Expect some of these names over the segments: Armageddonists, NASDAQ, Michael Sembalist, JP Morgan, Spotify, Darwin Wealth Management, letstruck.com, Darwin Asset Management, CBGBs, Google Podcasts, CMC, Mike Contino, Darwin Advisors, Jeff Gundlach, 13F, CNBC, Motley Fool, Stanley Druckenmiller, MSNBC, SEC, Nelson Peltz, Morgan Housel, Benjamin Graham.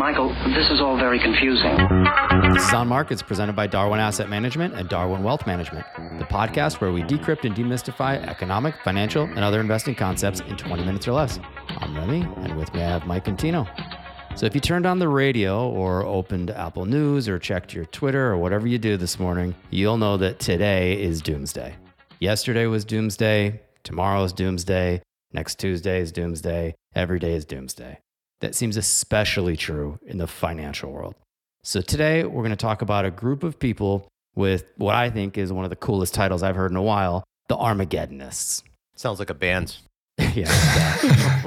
Michael, this is all very confusing. This is On Markets, presented by Darwin Asset Management and Darwin Wealth Management, the podcast where we decrypt and demystify economic, financial, and other investing concepts in 20 minutes or less. I'm Remy, and with me I have Mike Contino. So if you turned on the radio or opened Apple News or checked your Twitter or whatever you do this morning, you'll know that today is doomsday. Yesterday was doomsday. Tomorrow is doomsday. Next Tuesday is doomsday. Every day is doomsday. That seems especially true in the financial world. So today we're going to talk about a group of people with what I think is one of the coolest titles I've heard in a while, the Armageddonists. Sounds like a band. Yeah.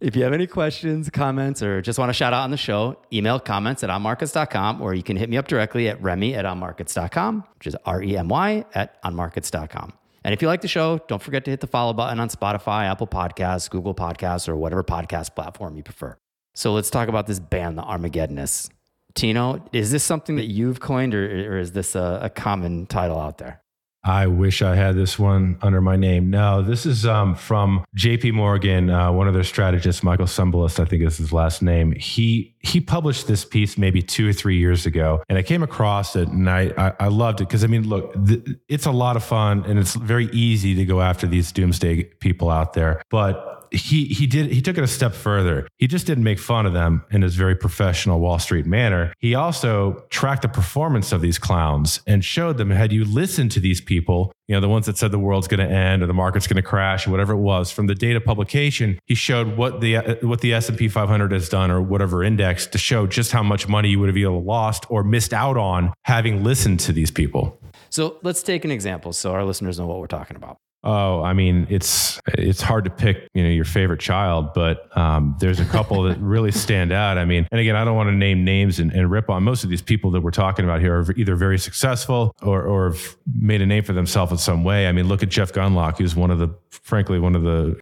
If you have any questions, comments, or just want to shout out on the show, email comments at onmarkets.com, or you can hit me up directly at Remy at onmarkets.com, which is R-E-M-Y at onmarkets.com. And if you like the show, don't forget to hit the follow button on Spotify, Apple Podcasts, Google Podcasts, or whatever podcast platform you prefer. So let's talk about this band, the Armageddonists. Tino, is this something that you've coined, or is this a common title out there? I wish I had this one under my name. No, this is from JP Morgan, one of their strategists, Michael Sembalist, I think is his last name. He published this piece maybe 2 or 3 years ago, and I came across it and I loved it because, I mean, look, it's a lot of fun and it's very easy to go after these doomsday people out there, but he took it a step further. He just didn't make fun of them in his very professional Wall Street manner. He also tracked the performance of these clowns and showed them, had you listened to these people, you know, the ones that said the world's going to end or the market's going to crash or whatever it was, from the date of publication, he showed what the S&P 500 has done or whatever index to show just how much money you would have either lost or missed out on having listened to these people. So let's take an example so our listeners know what we're talking about. Oh, I mean, it's hard to pick, you know, your favorite child, but there's a couple that really stand out. I mean, and again, I don't want to name names and rip on most of these people that we're talking about here are either very successful or have made a name for themselves in some way. I mean, look at Jeff Gundlach, who's one of the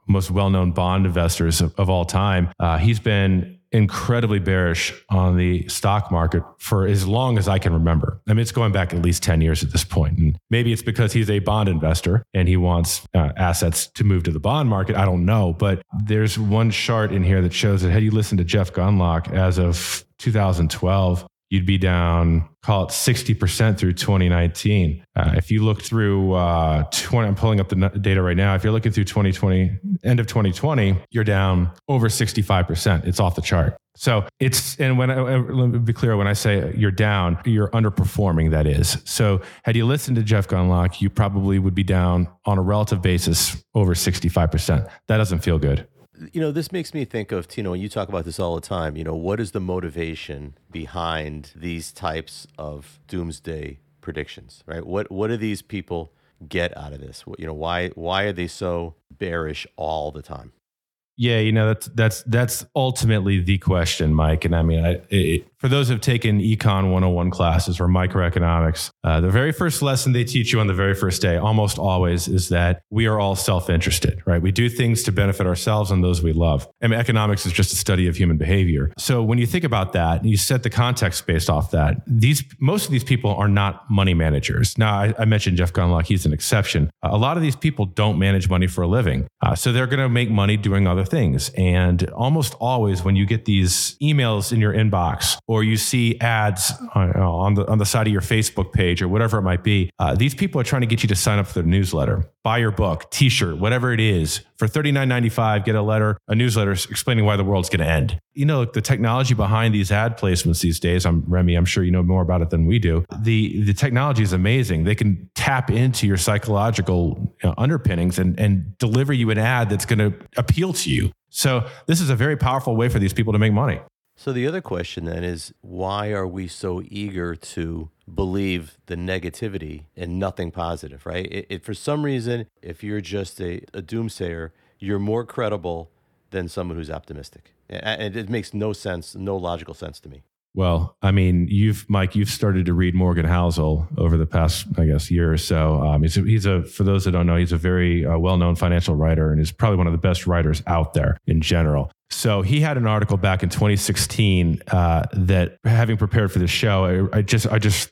most well-known bond investors of all time. He's been incredibly bearish on the stock market for as long as I can remember. I mean, it's going back at least 10 years at this point. And maybe it's because he's a bond investor and he wants assets to move to the bond market. I don't know. But there's one chart in here that shows that had you listened to Jeff Gundlach as of 2012, you'd be down, call it 60% through 2019. If you look through I'm pulling up the data right now. If you're looking through 2020, end of 2020, you're down over 65%. It's off the chart. So it's, and when let me be clear, when I say you're down, you're underperforming, that is. So had you listened to Jeff Gundlach, you probably would be down on a relative basis over 65%. That doesn't feel good. You know, this makes me think of, Tino, and you talk about this all the time, you know, what is the motivation behind these types of doomsday predictions, right? What do these people get out of this? What, you know, why are they so bearish all the time? Yeah, you know, that's ultimately the question, Mike. And I mean, for those who've taken Econ 101 classes or microeconomics, the very first lesson they teach you on the very first day, almost always, is that we are all self-interested, right? We do things to benefit ourselves and those we love. I mean, economics is just a study of human behavior. So when you think about that and you set the context based off that, most of these people are not money managers. Now, I mentioned Jeff Gundlach, he's an exception. A lot of these people don't manage money for a living. So they're going to make money doing other things. And almost always when you get these emails in your inbox or you see ads on the side of your Facebook page or whatever it might be, these people are trying to get you to sign up for their newsletter, buy your book, t-shirt, whatever it is. For $39.95, get a newsletter explaining why the world's going to end. You know, the technology behind these ad placements these days, Remy, I'm sure you know more about it than we do. The technology is amazing. They can tap into your psychological underpinnings and deliver you an ad that's going to appeal to you. So this is a very powerful way for these people to make money. So the other question then is, why are we so eager to believe the negativity and nothing positive, right? For some reason, if you're just a doomsayer, you're more credible than someone who's optimistic. And it makes no sense, no logical sense to me. Well, I mean, Mike, you've started to read Morgan Housel over the past, I guess, year or so. He's for those that don't know, he's a very well-known financial writer and is probably one of the best writers out there in general. So he had an article back in 2016 that, having prepared for the show, I just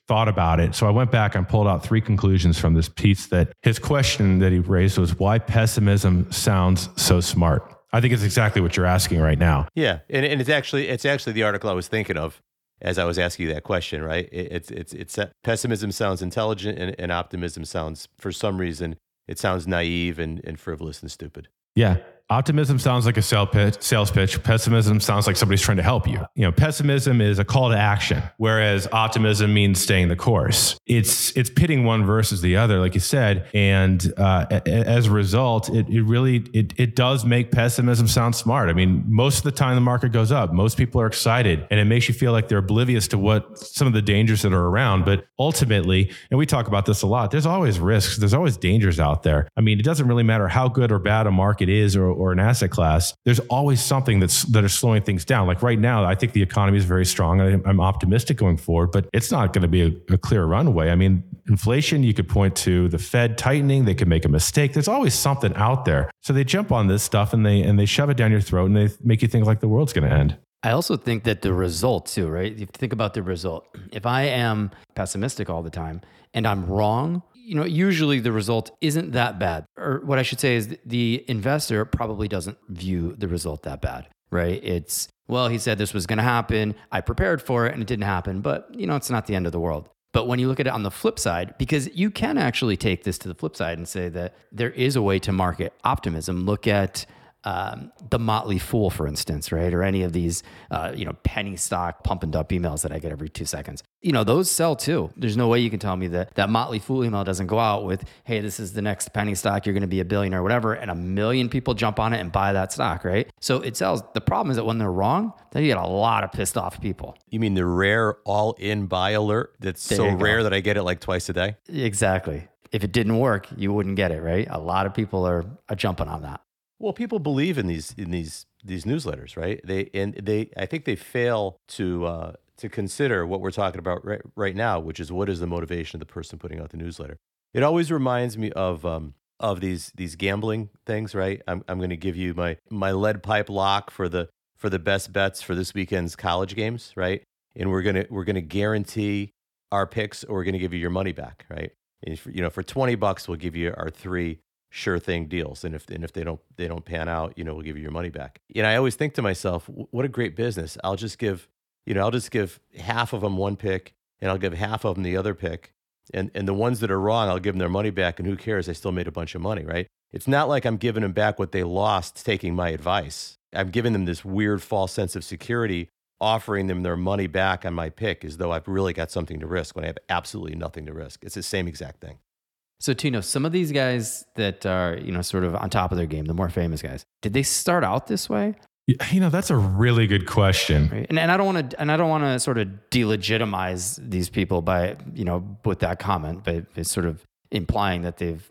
thought about it. So I went back and pulled out 3 conclusions from this piece. That his question that he raised was, why pessimism sounds so smart. I think it's exactly what you're asking right now. Yeah. And it's actually the article I was thinking of as I was asking you that question, right? It's pessimism sounds intelligent and optimism sounds, for some reason, it sounds naive and frivolous and stupid. Yeah. Optimism sounds like a sales pitch. Pessimism sounds like somebody's trying to help you. You know, pessimism is a call to action, whereas optimism means staying the course. It's pitting one versus the other, like you said. And as a result, it really does make pessimism sound smart. I mean, most of the time the market goes up. Most people are excited, and it makes you feel like they're oblivious to what some of the dangers that are around. But ultimately, and we talk about this a lot, there's always risks. There's always dangers out there. I mean, it doesn't really matter how good or bad a market is or an asset class, there's always something that are slowing things down. Like right now, I think the economy is very strong and I'm optimistic going forward, but it's not going to be a clear runway. I mean, inflation, you could point to the Fed tightening, they could make a mistake. There's always something out there. So they jump on this stuff and they shove it down your throat and they make you think like the world's going to end. I also think that the result too, right? You have to think about the result. If I am pessimistic all the time and I'm wrong, you know, usually the result isn't that bad. Or what I should say is the investor probably doesn't view the result that bad, right? It's, well, he said this was going to happen. I prepared for it and it didn't happen, but you know, it's not the end of the world. But when you look at it on the flip side, because you can actually take this to the flip side and say that there is a way to market optimism. Look at the Motley Fool, for instance, right? Or any of these, penny stock pump and dump emails that I get every 2 seconds. You know, those sell too. There's no way you can tell me that Motley Fool email doesn't go out with, hey, this is the next penny stock. You're going to be a billionaire or whatever. And 1 million people jump on it and buy that stock, right? So it sells. The problem is that when they're wrong, then you get a lot of pissed off people. You mean the rare all-in buy alert that's so rare that I get it like twice a day? Exactly. If it didn't work, you wouldn't get it, right? A lot of people are jumping on that. Well, people believe in these newsletters, right? I think they fail to consider what we're talking about right now, which is what is the motivation of the person putting out the newsletter. It always reminds me of these gambling things, right? I'm going to give you my lead pipe lock for the best bets for this weekend's college games, right? And we're gonna guarantee our picks, or we're gonna give you your money back, right? And for $20, we'll give you our three sure thing deals. And if they don't pan out, we'll give you your money back. And I always think to myself, what a great business. I'll just give half of them one pick and I'll give half of them the other pick. And the ones that are wrong, I'll give them their money back. And who cares? I still made a bunch of money, right? It's not like I'm giving them back what they lost taking my advice. I'm giving them this weird false sense of security, offering them their money back on my pick as though I've really got something to risk when I have absolutely nothing to risk. It's the same exact thing. So Tino, some of these guys that are, sort of on top of their game, the more famous guys, did they start out this way? That's a really good question. Right? And I don't want to sort of delegitimize these people by, with that comment, but it's sort of implying that they've,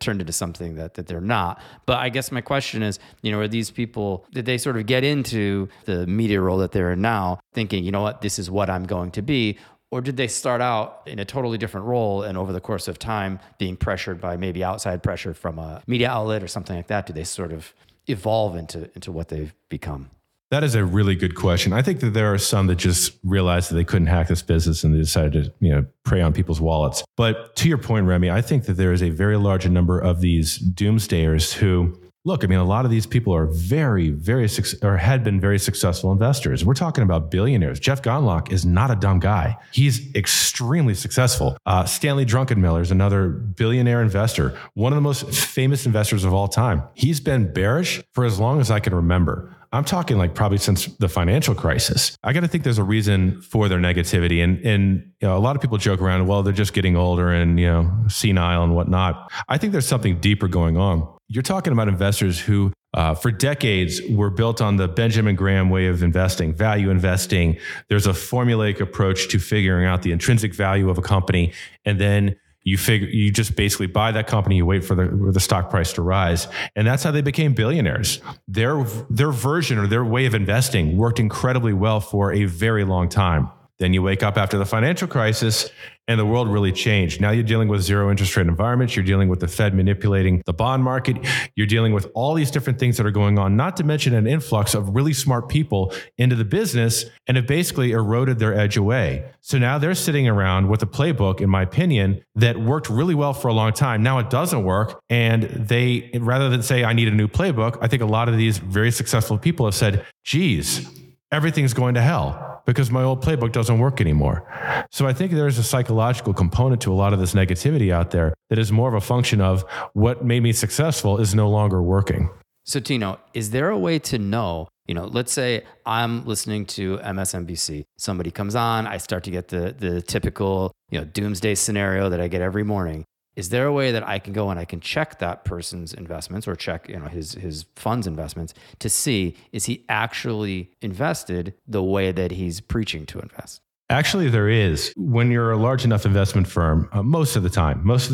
turned into something that they're not. But I guess my question is, are these people, did they sort of get into the media role that they're in now thinking, you know what, this is what I'm going to be? Or did they start out in a totally different role and over the course of time being pressured by maybe outside pressure from a media outlet or something like that? Do they sort of evolve into what they've become? That is a really good question. I think that there are some that just realized that they couldn't hack this business and they decided to, prey on people's wallets. But to your point, Remy, I think that there is a very large number of these doomsdayers who... Look, a lot of these people are very, very or had been very successful investors. We're talking about billionaires. Jeff Gundlach is not a dumb guy. He's extremely successful. Stanley Druckenmiller is another billionaire investor, one of the most famous investors of all time. He's been bearish for as long as I can remember. I'm talking like probably since the financial crisis. I got to think there's a reason for their negativity. And a lot of people joke around, well, they're just getting older and, senile and whatnot. I think there's something deeper going on. You're talking about investors who for decades were built on the Benjamin Graham way of investing, value investing. There's a formulaic approach to figuring out the intrinsic value of a company. And then you just basically buy that company, you wait for the stock price to rise. And that's how they became billionaires. Their version or their way of investing worked incredibly well for a very long time. Then you wake up after the financial crisis and the world really changed. Now you're dealing with zero interest rate environments. You're dealing with the Fed manipulating the bond market. You're dealing with all these different things that are going on, not to mention an influx of really smart people into the business and have basically eroded their edge away. So now they're sitting around with a playbook, in my opinion, that worked really well for a long time. Now it doesn't work. And they, rather than say, I need a new playbook, I think a lot of these very successful people have said, geez, everything's going to hell, because my old playbook doesn't work anymore. So I think there's a psychological component to a lot of this negativity out there that is more of a function of what made me successful is no longer working. So Tino, is there a way to know, you know, let's say I'm listening to MSNBC, somebody comes on, I start to get the typical, you know, doomsday scenario that I get every morning. Is there a way that I can go and I can check that person's investments or check, you know, his fund's investments to see, is he actually invested the way that he's preaching to invest? Actually, there is. When you're a large enough investment firm, most of the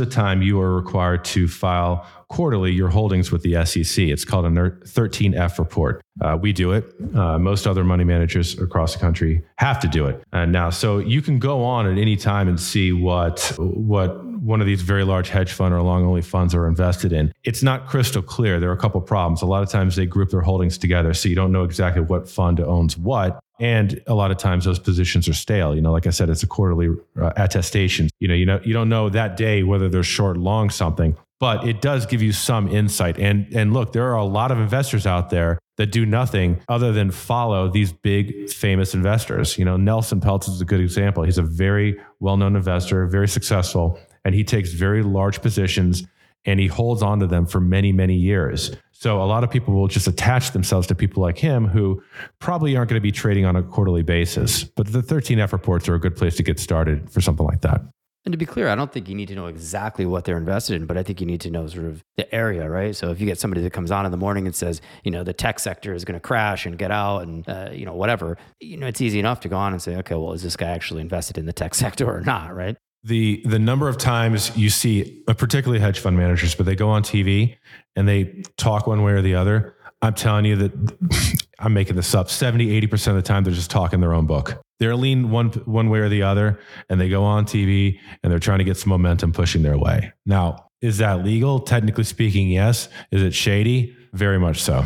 time you are required to file quarterly your holdings with the SEC. It's called a 13F report. We do it. Most other money managers across the country have to do it now. So you can go on at any time and see what one of these very large hedge fund or long-only funds are invested in. It's not crystal clear. There are a couple of problems. A lot of times they group their holdings together, so you don't know exactly what fund owns what. And a lot of times those positions are stale. You know, like I said, it's a quarterly attestation. You know, you don't know that day whether they're short, long something, but it does give you some insight. And look, there are a lot of investors out there that do nothing other than follow these big famous investors. You know, Nelson Peltz is a good example. He's a very well-known investor, very successful, and he takes very large positions and he holds on to them for many, many years. So a lot of people will just attach themselves to people like him who probably aren't going to be trading on a quarterly basis. But the 13F reports are a good place to get started for something like that. And to be clear, I don't think you need to know exactly what they're invested in, but I think you need to know sort of the area, right? So if you get somebody that comes on in the morning and says, you know, the tech sector is going to crash and get out and, you know, whatever, you know, it's easy enough to go on and say, okay, well, is this guy actually invested in the tech sector or not, right? The number of times you see, particularly hedge fund managers, but they go on TV and they talk one way or the other. I'm telling you that I'm making this up. 70, 80% of the time, they're just talking their own book. They're leaning one way or the other, and they go on TV and they're trying to get some momentum pushing their way. Now, is that legal? Technically speaking, yes. Is it shady? Very much so.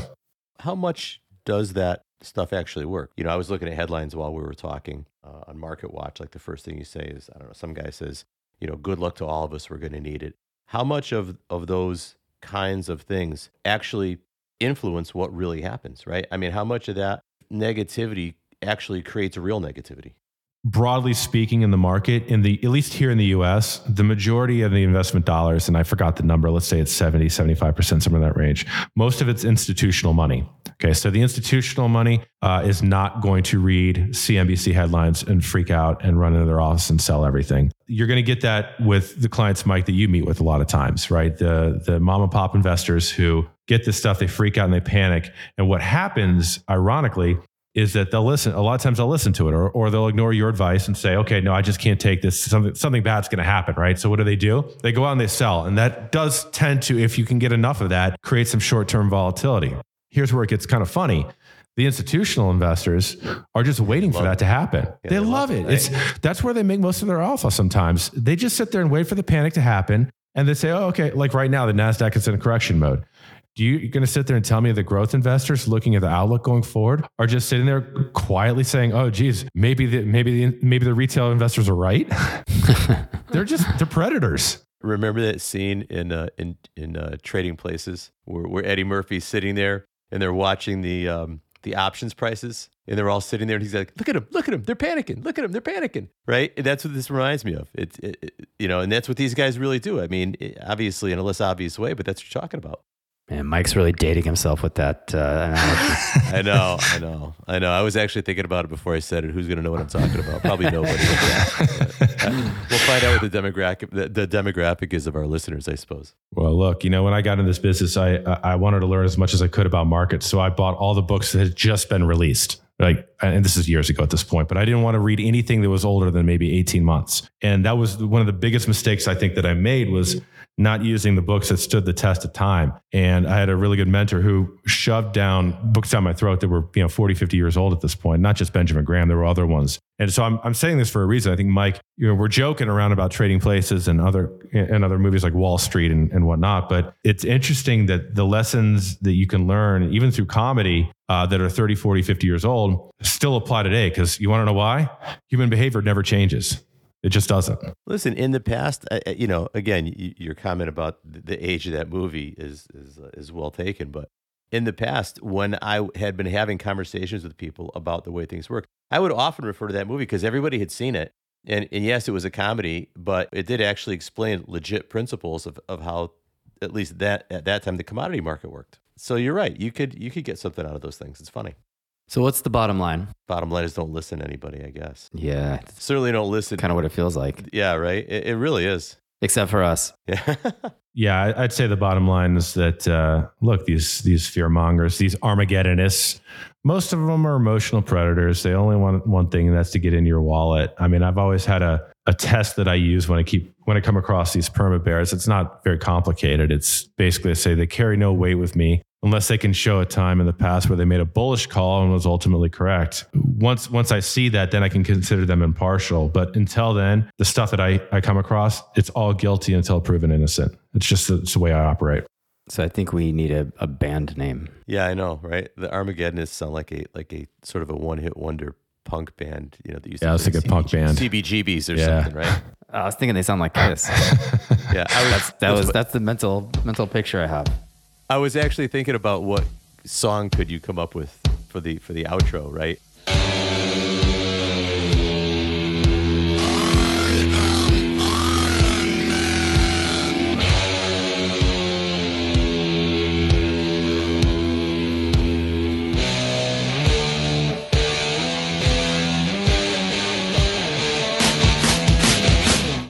How much does that stuff actually work? You know, I was looking at headlines while we were talking on Market Watch. Like the first thing you say is, I don't know, some guy says, you know, good luck to all of us, we're going to need it. How much of those kinds of things actually influence what really happens, right? I mean, how much of that negativity actually creates real negativity? Broadly speaking, in the market, at least here in the US, the majority of the investment dollars, and I forgot the number, let's say it's 70, 75%, somewhere in that range, most of it's institutional money. Okay, so the institutional money is not going to read CNBC headlines and freak out and run into their office and sell everything. You're going to get that with the clients, Mike, that you meet with a lot of times, right? The mom and pop investors who get this stuff, they freak out and they panic. And what happens, ironically, is that they'll listen. A lot of times they'll listen to it or they'll ignore your advice and say, okay, no, I just can't take this. Something bad's going to happen, right? So what do? They go out and they sell. And that does tend to, if you can get enough of that, create some short-term volatility. Here's where it gets kind of funny. The institutional investors are just waiting for that to happen. Yeah, they love it. Right? That's where they make most of their alpha sometimes. They just sit there and wait for the panic to happen. And they say, oh, okay, like right now, the NASDAQ is in a correction mode. You're going to sit there and tell me the growth investors looking at the outlook going forward are just sitting there quietly saying, "Oh, geez, maybe the retail investors are right." They're predators. Remember that scene in Trading Places where Eddie Murphy's sitting there and they're watching the options prices and they're all sitting there and he's like, "Look at him, they're panicking, right?" And that's what this reminds me of. And that's what these guys really do. I mean, obviously in a less obvious way, but that's what you're talking about. Man, Mike's really dating himself with that. I know. I was actually thinking about it before I said it. Who's going to know what I'm talking about? Probably nobody. We'll find out what the demographic is of our listeners, I suppose. Well, look, you know, when I got into this business, I wanted to learn as much as I could about markets. So I bought all the books that had just been released. Like and this is years ago at this point, but I didn't want to read anything that was older than maybe 18 months. And that was one of the biggest mistakes I think that I made, was not using the books that stood the test of time. And I had a really good mentor who shoved down books down my throat that were, 40, 50 years old at this point, not just Benjamin Graham, there were other ones. And so I'm saying this for a reason. I think, Mike, we're joking around about Trading Places and other movies like Wall Street and whatnot, but it's interesting that the lessons that you can learn, even through comedy, that are 30, 40, 50 years old, still apply today. Because you want to know why? Human behavior never changes. It just doesn't. Listen, in the past, again, your comment about the age of that movie is well taken, but in the past, when I had been having conversations with people about the way things work, I would often refer to that movie because everybody had seen it. And yes, it was a comedy, but it did actually explain legit principles of how, at least at that time, the commodity market worked. So you're right. You could get something out of those things. It's funny. So what's the bottom line? Bottom line is don't listen to anybody, I guess. Yeah. Certainly don't listen. Kind of what it feels like. Yeah, right? It really is. Except for us. Yeah. Yeah, I'd say the bottom line is that, look, these fear mongers, these Armageddonists, most of them are emotional predators. They only want one thing, and that's to get into your wallet. I mean, I've always had a test that I use when I come across these perma bears. It's not very complicated. It's basically, I say they carry no weight with me unless they can show a time in the past where they made a bullish call and was ultimately correct. Once I see that, then I can consider them impartial. But until then, the stuff that I come across, it's all guilty until proven innocent. It's the way I operate. So I think we need a band name. Yeah, I know, right? The Armageddonists sound like a sort of a one-hit wonder punk band. That used to I was thinking punk band. CBGBs or something, right? I was thinking they sound like this. Yeah, that's the mental picture I have. I was actually thinking about what song could you come up with for the outro, right?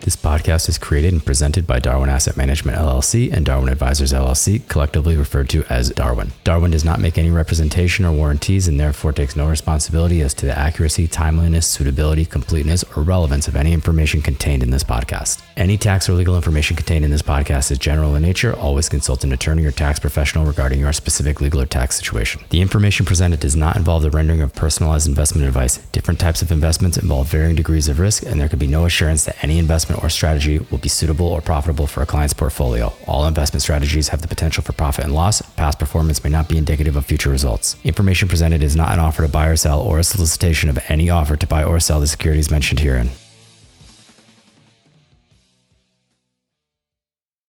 This podcast is created and presented by Darwin Asset Management, LLC and Darwin Advisors, LLC, collectively referred to as Darwin. Darwin does not make any representation or warranties and therefore takes no responsibility as to the accuracy, timeliness, suitability, completeness, or relevance of any information contained in this podcast. Any tax or legal information contained in this podcast is general in nature. Always consult an attorney or tax professional regarding your specific legal or tax situation. The information presented does not involve the rendering of personalized investment advice. Different types of investments involve varying degrees of risk, and there can be no assurance that any investment or strategy will be suitable or profitable for a client's portfolio. All investment strategies have the potential for profit and loss. Past performance may not be indicative of future results. Information presented is not an offer to buy or sell or a solicitation of any offer to buy or sell the securities mentioned herein.